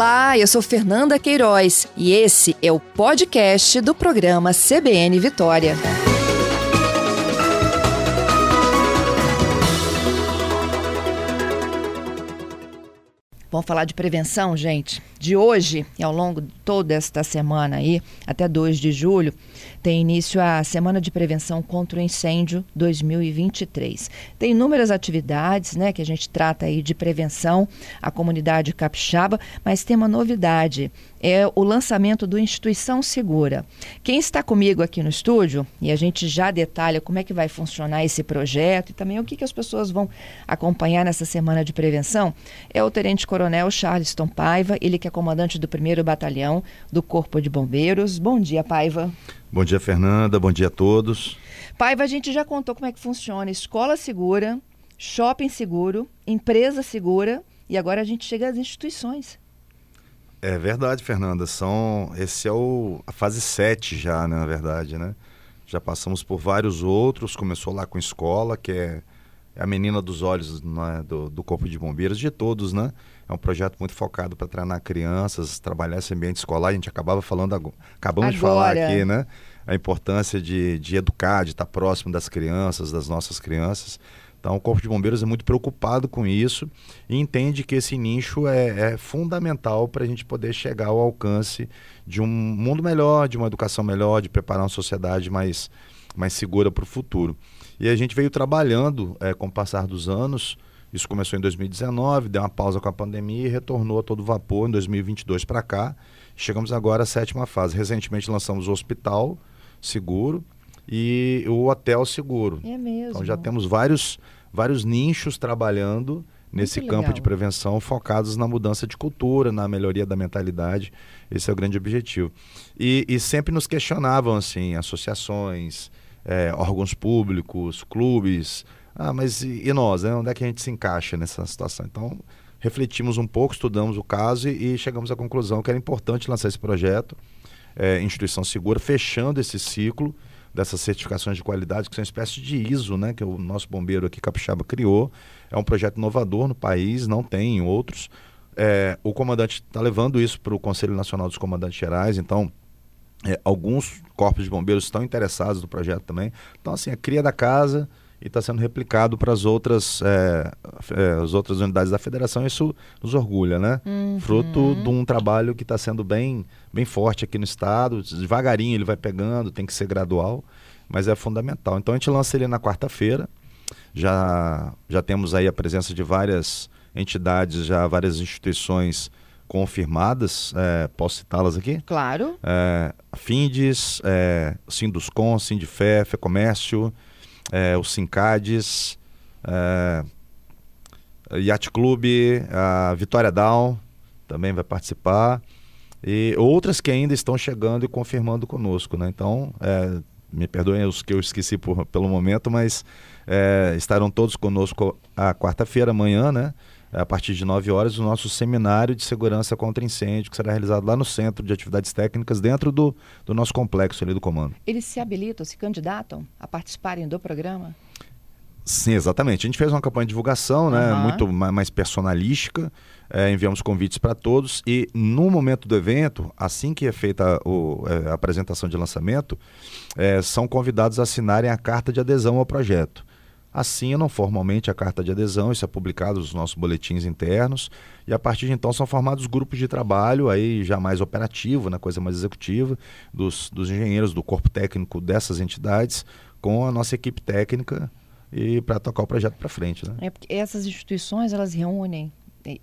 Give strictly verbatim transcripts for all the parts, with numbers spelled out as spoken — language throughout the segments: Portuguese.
Olá, eu sou Fernanda Queiroz e esse é o podcast do programa C B N Vitória. Vamos falar de prevenção, gente? De hoje e ao longo de toda esta semana aí, até dois de julho, tem início a Semana de Prevenção contra o Incêndio dois mil e vinte e três. Tem inúmeras atividades, né, que a gente trata aí de prevenção à comunidade capixaba, mas tem uma novidade, é o lançamento do Instituição Segura. Quem está comigo aqui no estúdio, e a gente já detalha como é que vai funcionar esse projeto e também o que, que as pessoas vão acompanhar nessa Semana de Prevenção, é o Tenente Coronel Coronel Charleston Paiva, ele que é comandante do primeiro Batalhão do Corpo de Bombeiros. Bom dia, Paiva. Bom dia, Fernanda. Bom dia a todos. Paiva, a gente já contou como é que funciona Escola Segura, Shopping Seguro, Empresa Segura e agora a gente chega às instituições. É verdade, Fernanda. São, esse é o, a fase sete já, né, na verdade, né? Já passamos por vários outros. Começou lá com escola, que é a menina dos olhos, né, do, do Corpo de Bombeiros, de todos, né? É um projeto muito focado para treinar crianças, trabalhar esse ambiente escolar. A gente acabava falando, ag... acabamos Agora. de falar aqui, né? A importância de, de educar, de estar próximo das crianças, das nossas crianças. Então, o Corpo de Bombeiros é muito preocupado com isso e entende que esse nicho é, é fundamental para a gente poder chegar ao alcance de um mundo melhor, de uma educação melhor, de preparar uma sociedade mais, mais segura para o futuro. E a gente veio trabalhando é, com o passar dos anos. Isso começou em dois mil e dezenove, deu uma pausa com a pandemia e retornou a todo vapor em dois mil e vinte e dois para cá. Chegamos agora à sétima fase. Recentemente lançamos o Hospital Seguro e o Hotel Seguro. É mesmo. Então já temos vários, vários nichos trabalhando nesse campo de prevenção, focados na mudança de cultura, na melhoria da mentalidade. Esse é o grande objetivo. E, e sempre nos questionavam, assim, associações, é, órgãos públicos, clubes. Ah, mas e nós, né? Onde é que a gente se encaixa nessa situação? Então, refletimos um pouco, estudamos o caso e, e chegamos à conclusão que era importante lançar esse projeto, é, Instituição Segura, fechando esse ciclo dessas certificações de qualidade, que são uma espécie de ISO, né? Que o nosso bombeiro aqui, capixaba, criou. É um projeto inovador no país, não tem em outros. É, o comandante está levando isso para o Conselho Nacional dos Comandantes Gerais, então... É, alguns corpos de bombeiros estão interessados no projeto também. Então, assim, a cria da casa e está sendo replicado para as outras, é, é, as outras unidades da federação. Isso nos orgulha, né? Uhum. Fruto de um trabalho que está sendo bem, bem forte aqui no estado. Devagarinho ele vai pegando, tem que ser gradual, mas é fundamental. Então, a gente lança ele na quarta-feira. Já, já temos aí a presença de várias entidades, já várias instituições confirmadas, é, posso citá-las aqui? Claro. É, FINDES, é, Sinduscom, Sindifé, Fecomércio, é, o Sincades, é, Yacht Club, a Vitória Down também vai participar e outras que ainda estão chegando e confirmando conosco, né? Então, é, me perdoem os que eu esqueci por, pelo momento, mas é, estarão todos conosco a quarta-feira, amanhã, né? A partir de nove horas, o nosso seminário de segurança contra incêndio, que será realizado lá no Centro de Atividades Técnicas, dentro do, do nosso complexo ali do comando. Eles se habilitam, se candidatam a participarem do programa? Sim, exatamente. A gente fez uma campanha de divulgação, né, uhum. muito mais personalística, é, enviamos convites para todos e no momento do evento, assim que é feita o, é, a apresentação de lançamento, é, são convidados a assinarem a carta de adesão ao projeto. Assinam formalmente a carta de adesão, isso é publicado nos nossos boletins internos e a partir de então são formados grupos de trabalho aí já mais operativo, né, coisa mais executiva, dos, dos engenheiros do corpo técnico dessas entidades com a nossa equipe técnica e para tocar o projeto para frente, né? É porque essas instituições elas reúnem,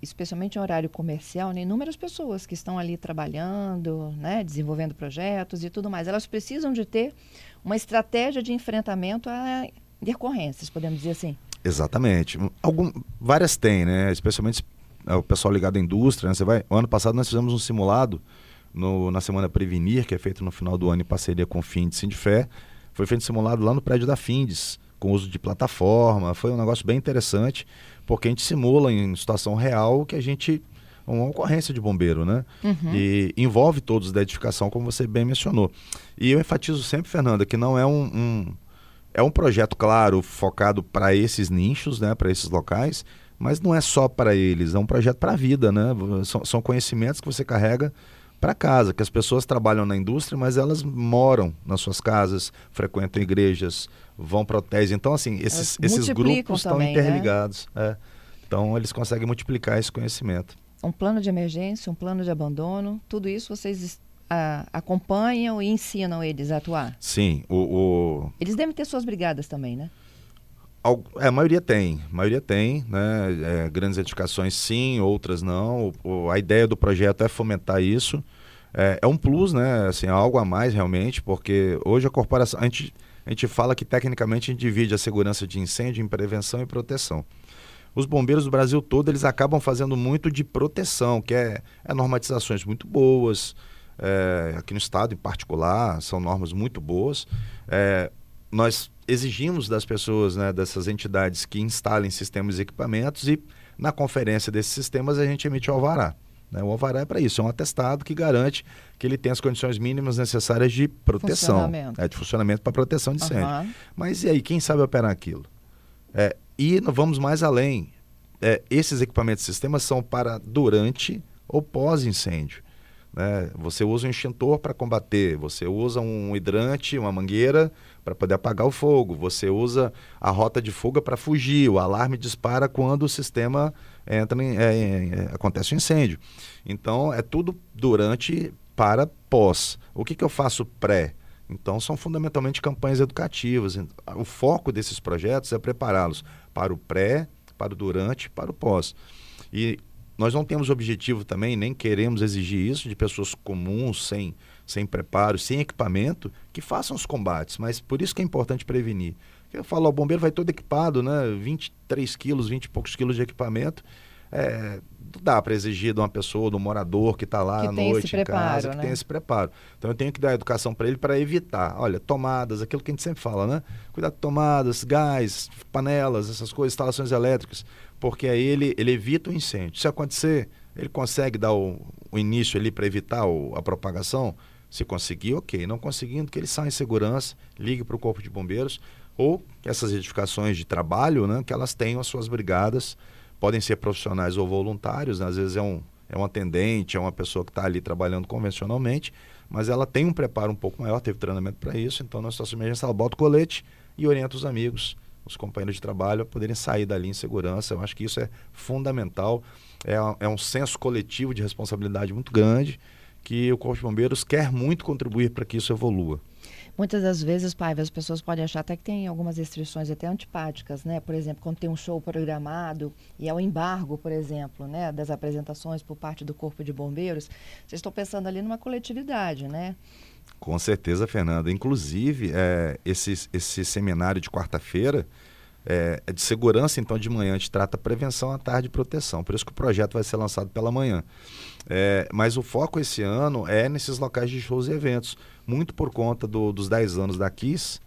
especialmente em horário comercial, né, inúmeras pessoas que estão ali trabalhando, né, desenvolvendo projetos e tudo mais. Elas precisam de ter uma estratégia de enfrentamento a decorrências, podemos dizer assim? Exatamente. Algum, várias tem, né? Especialmente o pessoal ligado à indústria, né? Você vai, ano passado nós fizemos um simulado no, na Semana Prevenir, que é feito no final do ano em parceria com o FINDES e Sindifé. Foi feito simulado lá no prédio da FINDES, com uso de plataforma. Foi um negócio bem interessante, porque a gente simula em situação real que a gente... uma ocorrência de bombeiro, né? Uhum. E envolve todos da edificação, como você bem mencionou. E eu enfatizo sempre, Fernanda, que não é um... um É um projeto, claro, focado para esses nichos, né, para esses locais, mas não é só para eles, é um projeto para a vida, né? São, são conhecimentos que você carrega para casa, que as pessoas trabalham na indústria, mas elas moram nas suas casas, frequentam igrejas, vão para hotéis. Então, assim, esses, esses grupos estão interligados. Né? É. Então, eles conseguem multiplicar esse conhecimento. Um plano de emergência, um plano de abandono, tudo isso vocês a, acompanham e ensinam eles a atuar? Sim. O, o... Eles devem ter suas brigadas também, né? É, a maioria tem, a maioria tem, né? É, grandes edificações sim, outras não. O, o, a ideia do projeto é fomentar isso. É, é um plus, né? Assim, algo a mais realmente, porque hoje a corporação... A gente, a gente fala que tecnicamente a gente divide a segurança de incêndio em prevenção e proteção. Os bombeiros do Brasil todo, eles acabam fazendo muito de proteção, que é, é normatizações muito boas. É, aqui no estado, em particular, são normas muito boas. É, nós... exigimos das pessoas, né, dessas entidades que instalem sistemas e equipamentos, e na conferência desses sistemas a gente emite o alvará. Né? O alvará é para isso, é um atestado que garante que ele tem as condições mínimas necessárias de proteção. Funcionamento. É, de funcionamento para proteção de incêndio. Uhum. Mas e aí, quem sabe operar aquilo? É, e vamos mais além. É, esses equipamentos e sistemas são para durante ou pós-incêndio. Né? Você usa um extintor para combater, você usa um hidrante, uma mangueira para poder apagar o fogo, você usa a rota de fuga para fugir, o alarme dispara quando o sistema entra em, é, em, é, acontece um incêndio. Então é tudo durante para pós. O que, que eu faço pré? Então são fundamentalmente campanhas educativas. O foco desses projetos é prepará-los para o pré, para o durante, para o pós. E nós não temos objetivo também, nem queremos exigir isso de pessoas comuns, sem, sem preparo, sem equipamento, que façam os combates. Mas por isso que é importante prevenir. Eu falo, ó, o bombeiro vai todo equipado, né? vinte e três quilos, vinte e poucos quilos de equipamento. É, não dá para exigir de uma pessoa, de um morador que está lá à noite em casa, que tem esse preparo. Então eu tenho que dar educação para ele para evitar. Olha, tomadas, aquilo que a gente sempre fala, né? Cuidado com tomadas, gás, panelas, essas coisas, instalações elétricas. Porque aí ele, ele evita o incêndio. Se acontecer, ele consegue dar o, o início ali para evitar o, a propagação? Se conseguir, ok. Não conseguindo, que ele saia em segurança, ligue para o Corpo de Bombeiros, ou essas edificações de trabalho, né, que elas tenham as suas brigadas, podem ser profissionais ou voluntários, né? Às vezes é um, é um atendente, é uma pessoa que está ali trabalhando convencionalmente, mas ela tem um preparo um pouco maior, teve treinamento para isso, então na situação de emergência ela bota o colete e orienta os amigos, os companheiros de trabalho, a poderem sair dali em segurança. Eu acho que isso é fundamental, é, é um senso coletivo de responsabilidade muito grande, que o Corpo de Bombeiros quer muito contribuir para que isso evolua. Muitas das vezes, Paiva, as pessoas podem achar até que tem algumas restrições até antipáticas, né? Por exemplo, quando tem um show programado e há um embargo, por exemplo, né, das apresentações por parte do Corpo de Bombeiros, vocês estão pensando ali numa coletividade, né? Com certeza, Fernanda. Inclusive, é, esse, esse seminário de quarta-feira é, é de segurança, então de manhã a gente trata prevenção, à tarde proteção. Por isso que o projeto vai ser lançado pela manhã. É, mas o foco esse ano é nesses locais de shows e eventos. Muito por conta do, dos dez anos da KISS.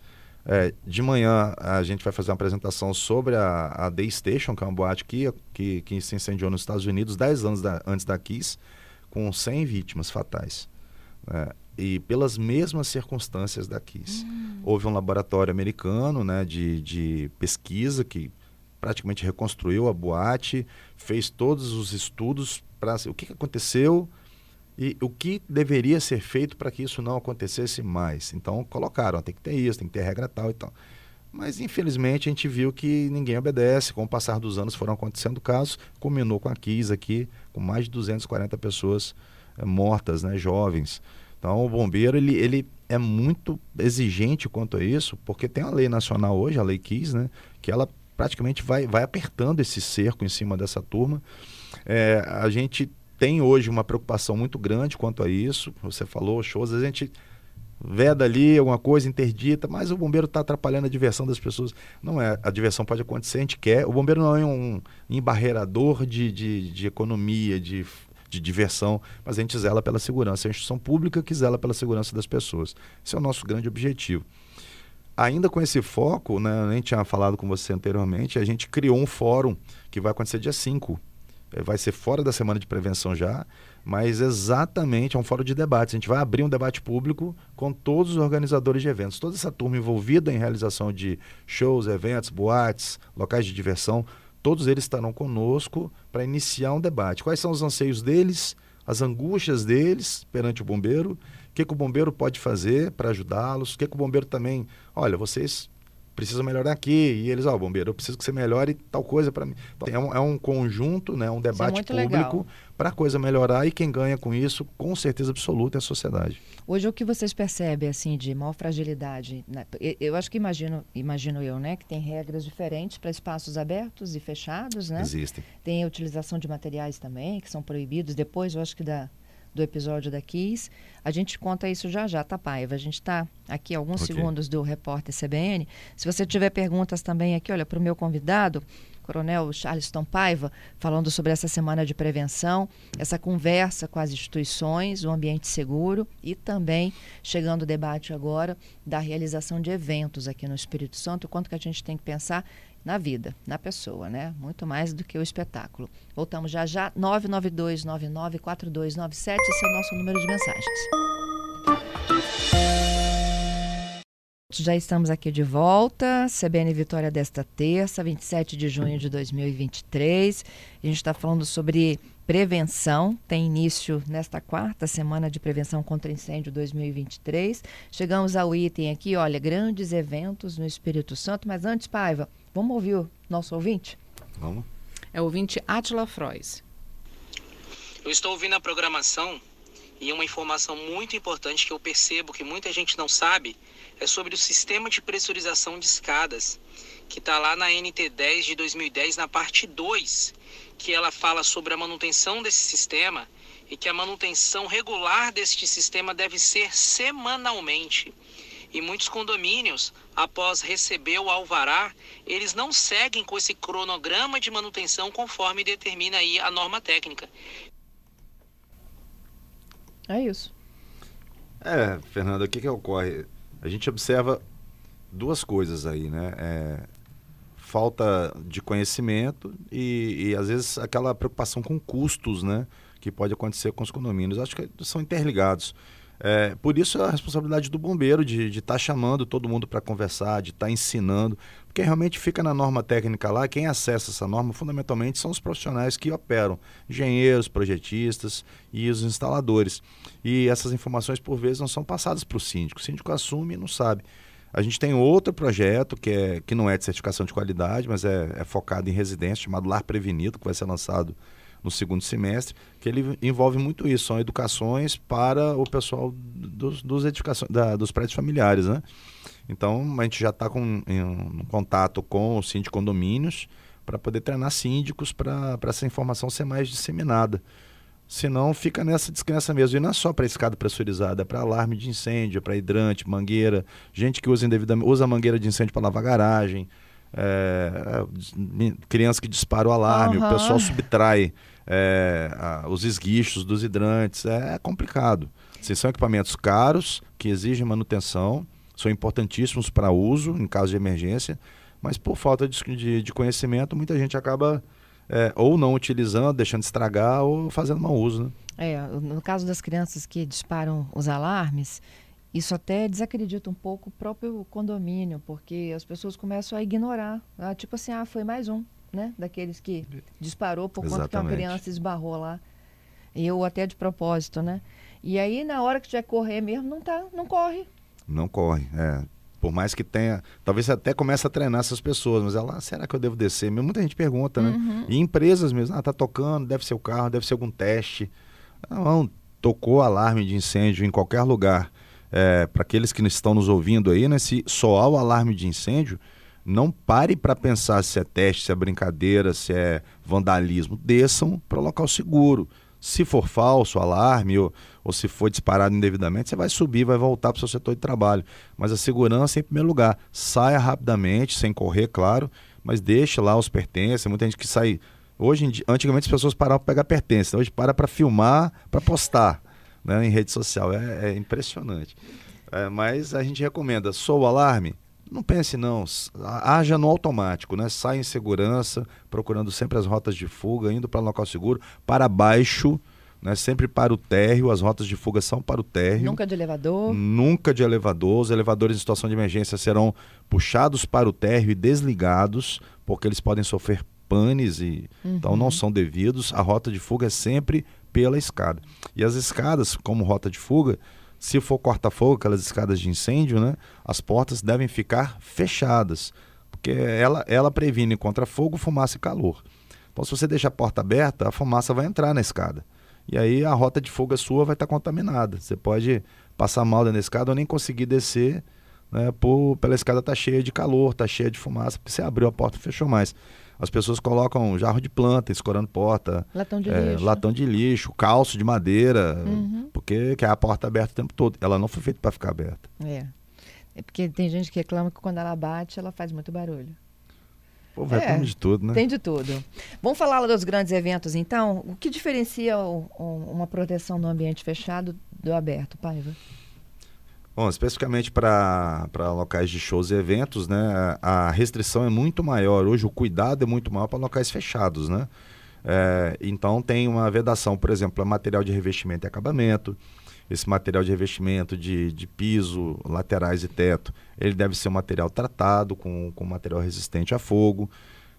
É, de manhã a gente vai fazer uma apresentação sobre a, a Day Station, que é uma boate que, que, que se incendiou nos Estados Unidos dez anos da, antes da KISS, com cem vítimas fatais. É, e pelas mesmas circunstâncias da KISS. Hum. Houve um laboratório americano, né, de, de pesquisa que praticamente reconstruiu a boate, fez todos os estudos para o que, que aconteceu e o que deveria ser feito para que isso não acontecesse mais. Então colocaram, ó, tem que ter isso, tem que ter regra tal e tal. Mas infelizmente a gente viu que ninguém obedece. Com o passar dos anos foram acontecendo casos, culminou com a KISS aqui, com mais de duzentas e quarenta pessoas é, mortas, né, jovens. Então o bombeiro ele, ele é muito exigente quanto a isso, porque tem uma lei nacional hoje, a Lei KISS, né, que ela praticamente vai, vai apertando esse cerco em cima dessa turma. É, a gente tem hoje uma preocupação muito grande quanto a isso, você falou, shows, a gente veda ali alguma coisa, interdita, mas o bombeiro está atrapalhando a diversão das pessoas. Não é, a diversão pode acontecer, a gente quer, o bombeiro não é um embarreirador de, de, de economia, de... de diversão, mas a gente zela pela segurança. É a instituição pública que zela pela segurança das pessoas. Esse é o nosso grande objetivo. Ainda com esse foco, né, eu nem tinha falado com você anteriormente, a gente criou um fórum que vai acontecer dia cinco vai ser fora da semana de prevenção já, mas exatamente é um fórum de debates. A gente vai abrir um debate público com todos os organizadores de eventos. Toda essa turma envolvida em realização de shows, eventos, boates, locais de diversão, todos eles estarão conosco para iniciar um debate. Quais são os anseios deles, as angústias deles perante o bombeiro, o que, que o bombeiro pode fazer para ajudá-los, o que, que o bombeiro também... Olha, vocês... precisa melhorar aqui, e eles, ó, oh, bombeiro, eu preciso que você melhore tal coisa para mim. É um, é um conjunto, né, um debate público para a coisa melhorar, e quem ganha com isso, com certeza absoluta, é a sociedade. Hoje, o que vocês percebem, assim, de maior fragilidade? Né? Eu acho que imagino, imagino eu, né, que tem regras diferentes para espaços abertos e fechados, né? Existem. Tem a utilização de materiais também, que são proibidos, depois, eu acho que da... do episódio da KISS. A gente conta isso já já, tá, Paiva? A gente está aqui alguns okay. segundos do repórter C B N. Se você tiver perguntas também aqui, olha, para o meu convidado, Coronel Charleston Paiva, falando sobre essa semana de prevenção, essa conversa com as instituições, o ambiente seguro, e também chegando o debate agora da realização de eventos aqui no Espírito Santo, quanto que a gente tem que pensar na vida, na pessoa, né? Muito mais do que o espetáculo. Voltamos já já, nove nove dois, nove nove quatro dois nove sete, esse é o nosso número de mensagens. Já estamos aqui de volta, C B N Vitória desta terça, vinte e sete de junho de dois mil e vinte e três. A gente está falando sobre prevenção, tem início nesta quarta semana de prevenção contra incêndio dois mil e vinte e três. Chegamos ao item aqui, olha, grandes eventos no Espírito Santo, mas antes, Paiva, vamos ouvir o nosso ouvinte? Vamos. É o ouvinte Atila Frois. Eu estou ouvindo a programação e uma informação muito importante que eu percebo que muita gente não sabe é sobre o sistema de pressurização de escadas, que está lá na N T dez de dois mil e dez, na parte dois, que ela fala sobre a manutenção desse sistema e que a manutenção regular deste sistema deve ser semanalmente. E muitos condomínios, após receber o alvará, eles não seguem com esse cronograma de manutenção conforme determina aí a norma técnica. É isso. É, Fernanda, o que que ocorre? A gente observa duas coisas aí, né? É, falta de conhecimento e, e, às vezes, aquela preocupação com custos, né? Que pode acontecer com os condomínios. Acho que são interligados. É, por isso a responsabilidade do bombeiro de estar tá chamando todo mundo para conversar, de estar tá ensinando, porque realmente fica na norma técnica lá, quem acessa essa norma fundamentalmente são os profissionais que operam, engenheiros, projetistas e os instaladores. E essas informações por vezes não são passadas para o síndico, o síndico assume e não sabe. A gente tem outro projeto que, é, que não é de certificação de qualidade, mas é, é focado em residência, chamado Lar Prevenido, que vai ser lançado no segundo semestre, que ele envolve muito isso, são educações para o pessoal dos, dos, edificações, da, dos prédios familiares, né? Então, a gente já está com em um contato com o síndico condomínios para poder treinar síndicos para essa informação ser mais disseminada. Senão, fica nessa descrença mesmo. E não é só para escada pressurizada, é para alarme de incêndio, para hidrante, mangueira, gente que usa indevidamente, usa mangueira de incêndio para lavar garagem, é, crianças que disparam o alarme, uhum. O pessoal subtrai É, a, os esguichos dos hidrantes, é, é complicado. Assim, são equipamentos caros, que exigem manutenção, são importantíssimos para uso em caso de emergência, mas por falta de, de, de conhecimento, muita gente acaba é, ou não utilizando, deixando estragar ou fazendo mau uso, né? É, no caso das crianças que disparam os alarmes, isso até desacredita um pouco o próprio condomínio, porque as pessoas começam a ignorar, ah, tipo assim, ah, foi mais um, né? Daqueles que disparou por conta que uma criança esbarrou lá. Eu até de propósito, né? E aí, na hora que tiver que correr mesmo, não, tá, não corre. Não corre, é. Por mais que tenha... Talvez você até comece a treinar essas pessoas, mas ela, será que eu devo descer? Muita gente pergunta, né? Uhum. E empresas mesmo, ah, tá tocando, deve ser o carro, deve ser algum teste. Não, tocou alarme de incêndio em qualquer lugar. É, para aqueles que estão nos ouvindo aí, né? Se soar o alarme de incêndio, não pare para pensar se é teste, se é brincadeira, se é vandalismo. Desçam para o local seguro. Se for falso, alarme, ou, ou se for disparado indevidamente, você vai subir, vai voltar para o seu setor de trabalho. Mas a segurança é em primeiro lugar. Saia rapidamente, sem correr, claro, mas deixe lá os pertences. Muita gente que sai... Hoje, antigamente, as pessoas paravam para pegar pertences. Hoje, para para filmar, para postar, né, em rede social. É, é impressionante. É, mas a gente recomenda, soa o alarme... Não pense não, haja no automático, né? Saia em segurança, procurando sempre as rotas de fuga, indo para o local seguro, para baixo, né? Sempre para o térreo, as rotas de fuga são para o térreo. Nunca de elevador. Nunca de elevador, os elevadores em situação de emergência serão puxados para o térreo e desligados, porque eles podem sofrer panes, e uhum. então não são devidos, a rota de fuga é sempre pela escada. E as escadas, como rota de fuga, se for corta-fogo, aquelas escadas de incêndio, né, as portas devem ficar fechadas, porque ela, ela previne contra fogo, fumaça e calor. Então, se você deixar a porta aberta, a fumaça vai entrar na escada. E aí a rota de fuga sua vai estar contaminada. Você pode passar mal dentro da escada ou nem conseguir descer, né, por, pela escada está cheia de calor, está cheia de fumaça, porque você abriu a porta e fechou mais. As pessoas colocam jarro de planta, escorando porta, latão de, é, lixo. Latão de lixo, calço de madeira, uhum. porque quer a porta aberta o tempo todo. Ela não foi feita para ficar aberta. É. É porque tem gente que reclama que quando ela bate, ela faz muito barulho. Pô, vai é, de tudo, né? Tem de tudo. Vamos falar dos grandes eventos, então. O que diferencia o, o, uma proteção no ambiente fechado do aberto, Paiva? Bom, especificamente para locais de shows e eventos, né, a restrição é muito maior. Hoje o cuidado é muito maior para locais fechados, né? É, então tem uma vedação, por exemplo, a material de revestimento e acabamento. Esse material de revestimento de, de piso, laterais e teto, ele deve ser um material tratado com, com material resistente a fogo.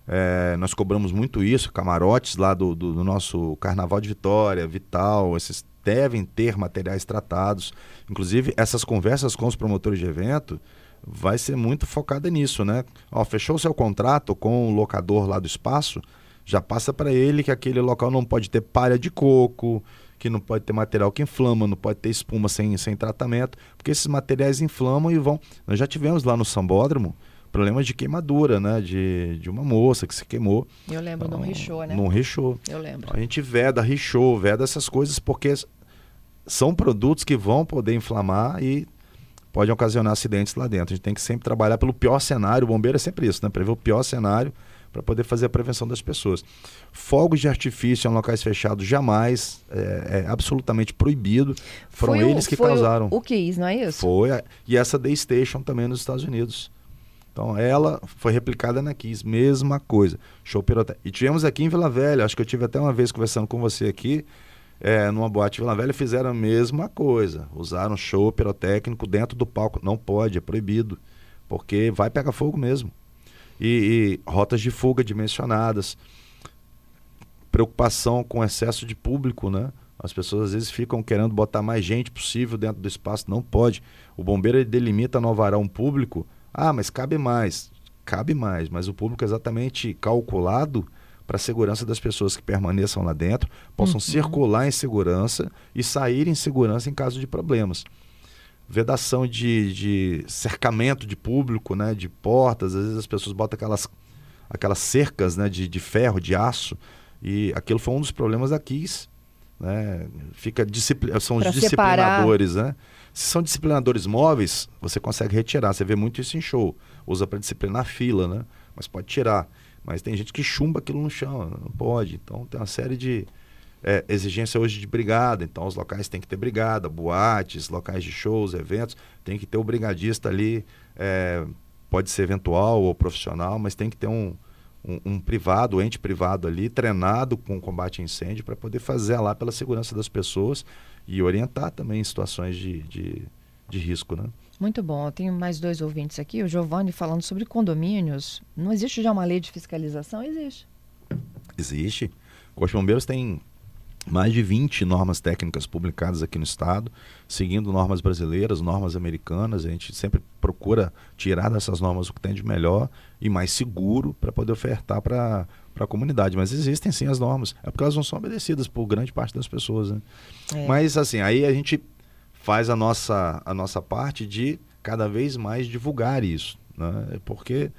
É, nós cobramos muito isso, camarotes lá do, do, do nosso Carnaval de Vitória, Vital, esses devem ter materiais tratados. Inclusive, essas conversas com os promotores de evento vai ser muito focada nisso, né? Ó, fechou seu contrato com o locador lá do espaço, já passa para ele que aquele local não pode ter palha de coco, que não pode ter material que inflama, não pode ter espuma sem, sem tratamento, porque esses materiais inflamam e vão... Nós já tivemos lá no Sambódromo problemas de queimadura, né? De, de uma moça que se queimou. Eu lembro, não rixou, né? Não rixou. Eu lembro. A gente veda, rixou, veda essas coisas, porque são produtos que vão poder inflamar e podem ocasionar acidentes lá dentro. A gente tem que sempre trabalhar pelo pior cenário. O bombeiro é sempre isso, né? Prever o pior cenário para poder fazer a prevenção das pessoas. Fogos de artifício em locais fechados jamais, é, é absolutamente proibido. Foram foi eles o, que foi causaram. O, o K I S S, não é isso? Foi. E essa Day Station também nos Estados Unidos. Então, ela foi replicada na KISS, mesma coisa. Show pirota. E tivemos aqui em Vila Velha, acho que eu tive até uma vez conversando com você aqui, é, numa boate Vila Velha, fizeram a mesma coisa. Usaram show pirotécnico dentro do palco. Não pode, é proibido, porque vai pegar fogo mesmo. E, e rotas de fuga dimensionadas, preocupação com excesso de público, né? As pessoas às vezes ficam querendo botar mais gente possível dentro do espaço, não pode. O bombeiro ele delimita no alvará um público. Ah, mas cabe mais. Cabe mais, mas o público é exatamente calculado para a segurança das pessoas que permaneçam lá dentro, possam uhum. circular em segurança e sair em segurança em caso de problemas. Vedação de, de cercamento de público, né, de portas, às vezes as pessoas botam aquelas, aquelas cercas, né, de, de ferro, de aço, e aquilo foi um dos problemas da KISS. Né? Fica discipli- são os pra disciplinadores, separar. Né? Se são disciplinadores móveis, você consegue retirar. Você vê muito isso em show. Usa para disciplinar a fila, né? Mas pode tirar. Mas tem gente que chumba aquilo no chão. Não pode. Então tem uma série de é, exigência hoje de brigada. Então os locais têm que ter brigada. Boates, locais de shows, eventos. Tem que ter o brigadista ali. É, pode ser eventual ou profissional, mas tem que ter um, um, um privado, um ente privado ali, treinado com combate a incêndio para poder fazer lá pela segurança das pessoas. E orientar também em situações de, de, de risco, né? Muito bom. Eu tenho mais dois ouvintes aqui. O Giovanni falando sobre condomínios. Não existe já uma lei de fiscalização? Existe. Existe. O Corpo de Bombeiros tem mais de vinte normas técnicas publicadas aqui no estado, seguindo normas brasileiras, normas americanas. A gente sempre procura tirar dessas normas o que tem de melhor e mais seguro para poder ofertar para... para a comunidade, mas existem sim as normas, é porque elas não são obedecidas por grande parte das pessoas, né? É. Mas assim, aí a gente faz a nossa, a nossa parte de cada vez mais divulgar isso, né? Porque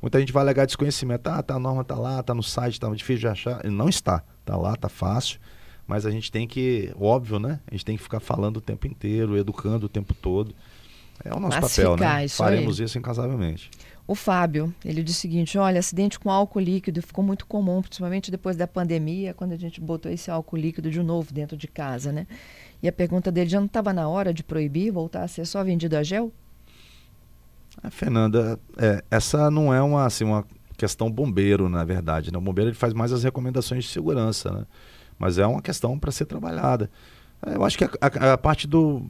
muita gente vai alegar desconhecimento, ah, tá, a norma tá lá, tá no site, tá difícil de achar, não está, tá lá, tá fácil, mas a gente tem que, óbvio, né? A gente tem que ficar falando o tempo inteiro, educando o tempo todo, é o nosso papel, né? Isso faremos aí. Isso incansavelmente. O Fábio, ele disse o seguinte, olha, acidente com álcool líquido ficou muito comum, principalmente depois da pandemia, quando a gente botou esse álcool líquido de novo dentro de casa, né? E a pergunta dele, já não estava na hora de proibir, voltar a ser só vendido a gel? É, Fernanda, é, essa não é uma, assim, uma questão bombeiro, na verdade, né? O bombeiro ele faz mais as recomendações de segurança, né? Mas é uma questão para ser trabalhada. Eu acho que a, a, a parte do,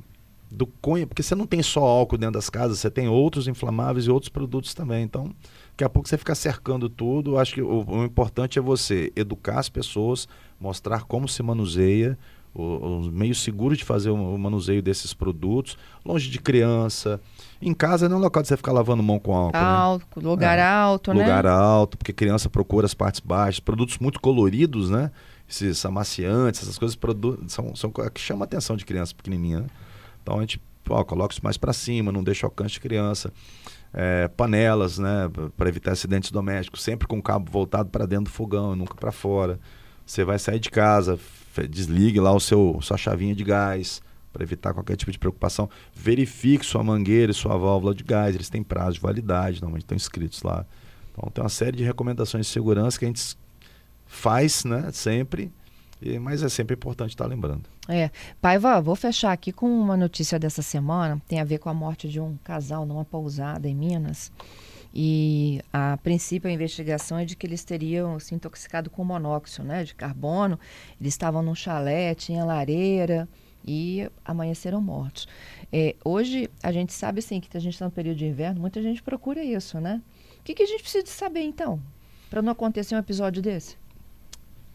do cunho, porque você não tem só álcool dentro das casas, você tem outros inflamáveis e outros produtos também. Então, daqui a pouco você fica cercando tudo. Eu acho que o, o importante é você educar as pessoas, mostrar como se manuseia, os meios seguros de fazer o manuseio desses produtos, longe de criança. Em casa não é um local de você ficar lavando mão com álcool. Álcool, né? Lugar é, alto, lugar né? Lugar alto, porque criança procura as partes baixas, produtos muito coloridos, né? Esses amaciantes, essas coisas são, são que chama a atenção de criança pequenininha, né? Então a gente ó, coloca isso mais para cima, não deixa o alcance de criança. É, panelas, né? Para evitar acidentes domésticos, sempre com o cabo voltado para dentro do fogão, nunca para fora. Você vai sair de casa, desligue lá o seu, sua chavinha de gás para evitar qualquer tipo de preocupação. Verifique sua mangueira e sua válvula de gás. Eles têm prazo de validade, normalmente estão inscritos lá. Então tem uma série de recomendações de segurança que a gente faz, né, sempre, e, mas é sempre importante estar lembrando. É. Paiva, vou fechar aqui com uma notícia dessa semana. Tem a ver com a morte de um casal numa pousada em Minas. E a princípio a investigação é de que eles teriam se intoxicado com monóxido, né, de carbono. Eles estavam num chalé, tinha lareira e amanheceram mortos. É, hoje a gente sabe assim, que a gente está no período de inverno, muita gente procura isso, né? O que, que a gente precisa saber então para não acontecer um episódio desse?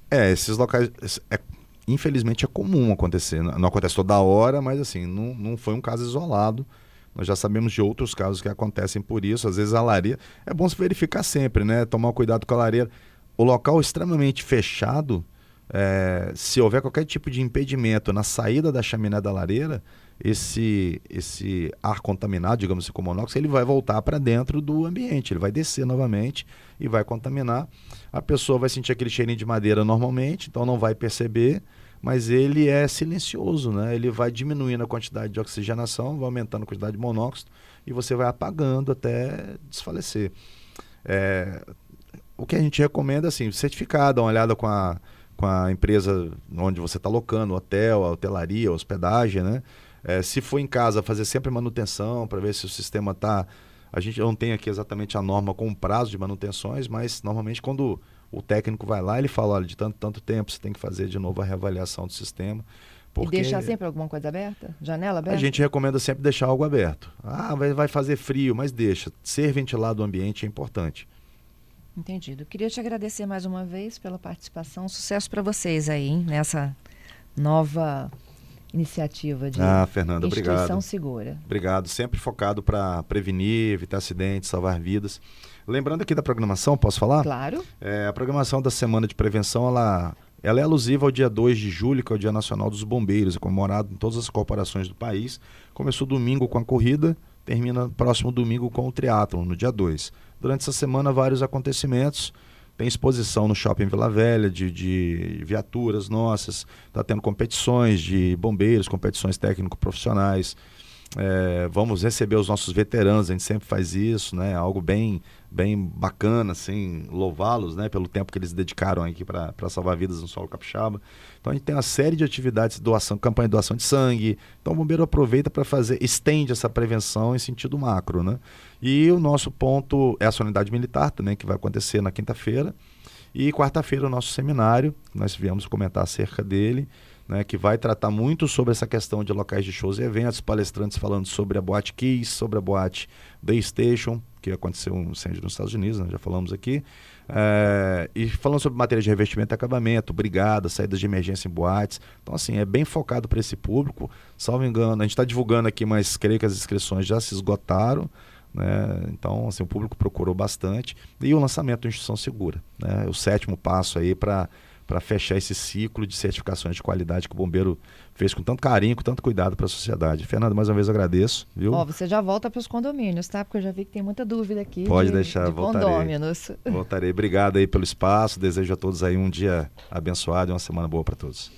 É, esses locais, é, infelizmente é comum acontecer. Não, não acontece toda hora, mas assim não, não foi um caso isolado. Nós já sabemos de outros casos que acontecem por isso. Às vezes a lareira... É bom se verificar sempre, né? Tomar cuidado com a lareira. O local extremamente fechado, é, se houver qualquer tipo de impedimento na saída da chaminé da lareira, esse, esse ar contaminado, digamos assim, com monóxido, ele vai voltar para dentro do ambiente. Ele vai descer novamente e vai contaminar. A pessoa vai sentir aquele cheirinho de madeira normalmente, então não vai perceber... Mas ele é silencioso, né? Ele vai diminuindo a quantidade de oxigenação, vai aumentando a quantidade de monóxido e você vai apagando até desfalecer. É, o que a gente recomenda, assim, certificar, dar uma olhada com a, com a empresa onde você está locando, hotel, a hotelaria, a hospedagem, né? É, se for em casa, fazer sempre manutenção para ver se o sistema está... A gente não tem aqui exatamente a norma com o prazo de manutenções, mas normalmente quando... O técnico vai lá e ele fala, olha, de tanto, tanto tempo você tem que fazer de novo a reavaliação do sistema. Porque... E deixar sempre alguma coisa aberta? Janela aberta? A gente recomenda sempre deixar algo aberto. Ah, vai, vai fazer frio, mas deixa. Ser ventilado o ambiente é importante. Entendido. Queria te agradecer mais uma vez pela participação. Sucesso para vocês aí, hein? Nessa nova iniciativa de ah, Fernanda, Instituição obrigado. Segura. Obrigado. Sempre focado para prevenir, evitar acidentes, salvar vidas. Lembrando aqui da programação, posso falar? Claro. É, a programação da Semana de Prevenção, ela, ela é alusiva ao dia dois de julho, que é o Dia Nacional dos Bombeiros, é comemorado em todas as corporações do país. Começou domingo com a corrida, termina próximo domingo com o triatlon, no dia dois. Durante essa semana, vários acontecimentos. Tem exposição no Shopping Vila Velha, de, de viaturas nossas. Está tendo competições de bombeiros, competições técnico-profissionais. É, vamos receber os nossos veteranos, a gente sempre faz isso, né? Algo bem, bem bacana, assim, louvá-los, né? Pelo tempo que eles dedicaram aqui para salvar vidas no solo capixaba. Então a gente tem uma série de atividades, doação, campanha de doação de sangue. Então o bombeiro aproveita para fazer, estende essa prevenção em sentido macro, né? E o nosso ponto é a solenidade militar também, que vai acontecer na quinta-feira. E quarta-feira o nosso seminário, nós viemos comentar acerca dele, né, que vai tratar muito sobre essa questão de locais de shows e eventos, palestrantes falando sobre a boate Kiss, sobre a boate Day Station, que aconteceu um incêndio nos Estados Unidos, né, já falamos aqui, é, e falando sobre matéria de revestimento e acabamento, brigada, saídas de emergência em boates. Então assim, é bem focado para esse público, salvo engano, a gente está divulgando aqui, mas creio que as inscrições já se esgotaram, né? Então assim, o público procurou bastante, e o lançamento da Instituição Segura, né? O sétimo passo aí para para fechar esse ciclo de certificações de qualidade que o bombeiro fez com tanto carinho, com tanto cuidado para a sociedade. Fernando, mais uma vez agradeço. Viu? Ó, você já volta para os condomínios, tá? Porque eu já vi que tem muita dúvida aqui. Pode de, deixar, de voltarei. Condôminos. Voltarei. Obrigado aí pelo espaço. Desejo a todos aí um dia abençoado e uma semana boa para todos.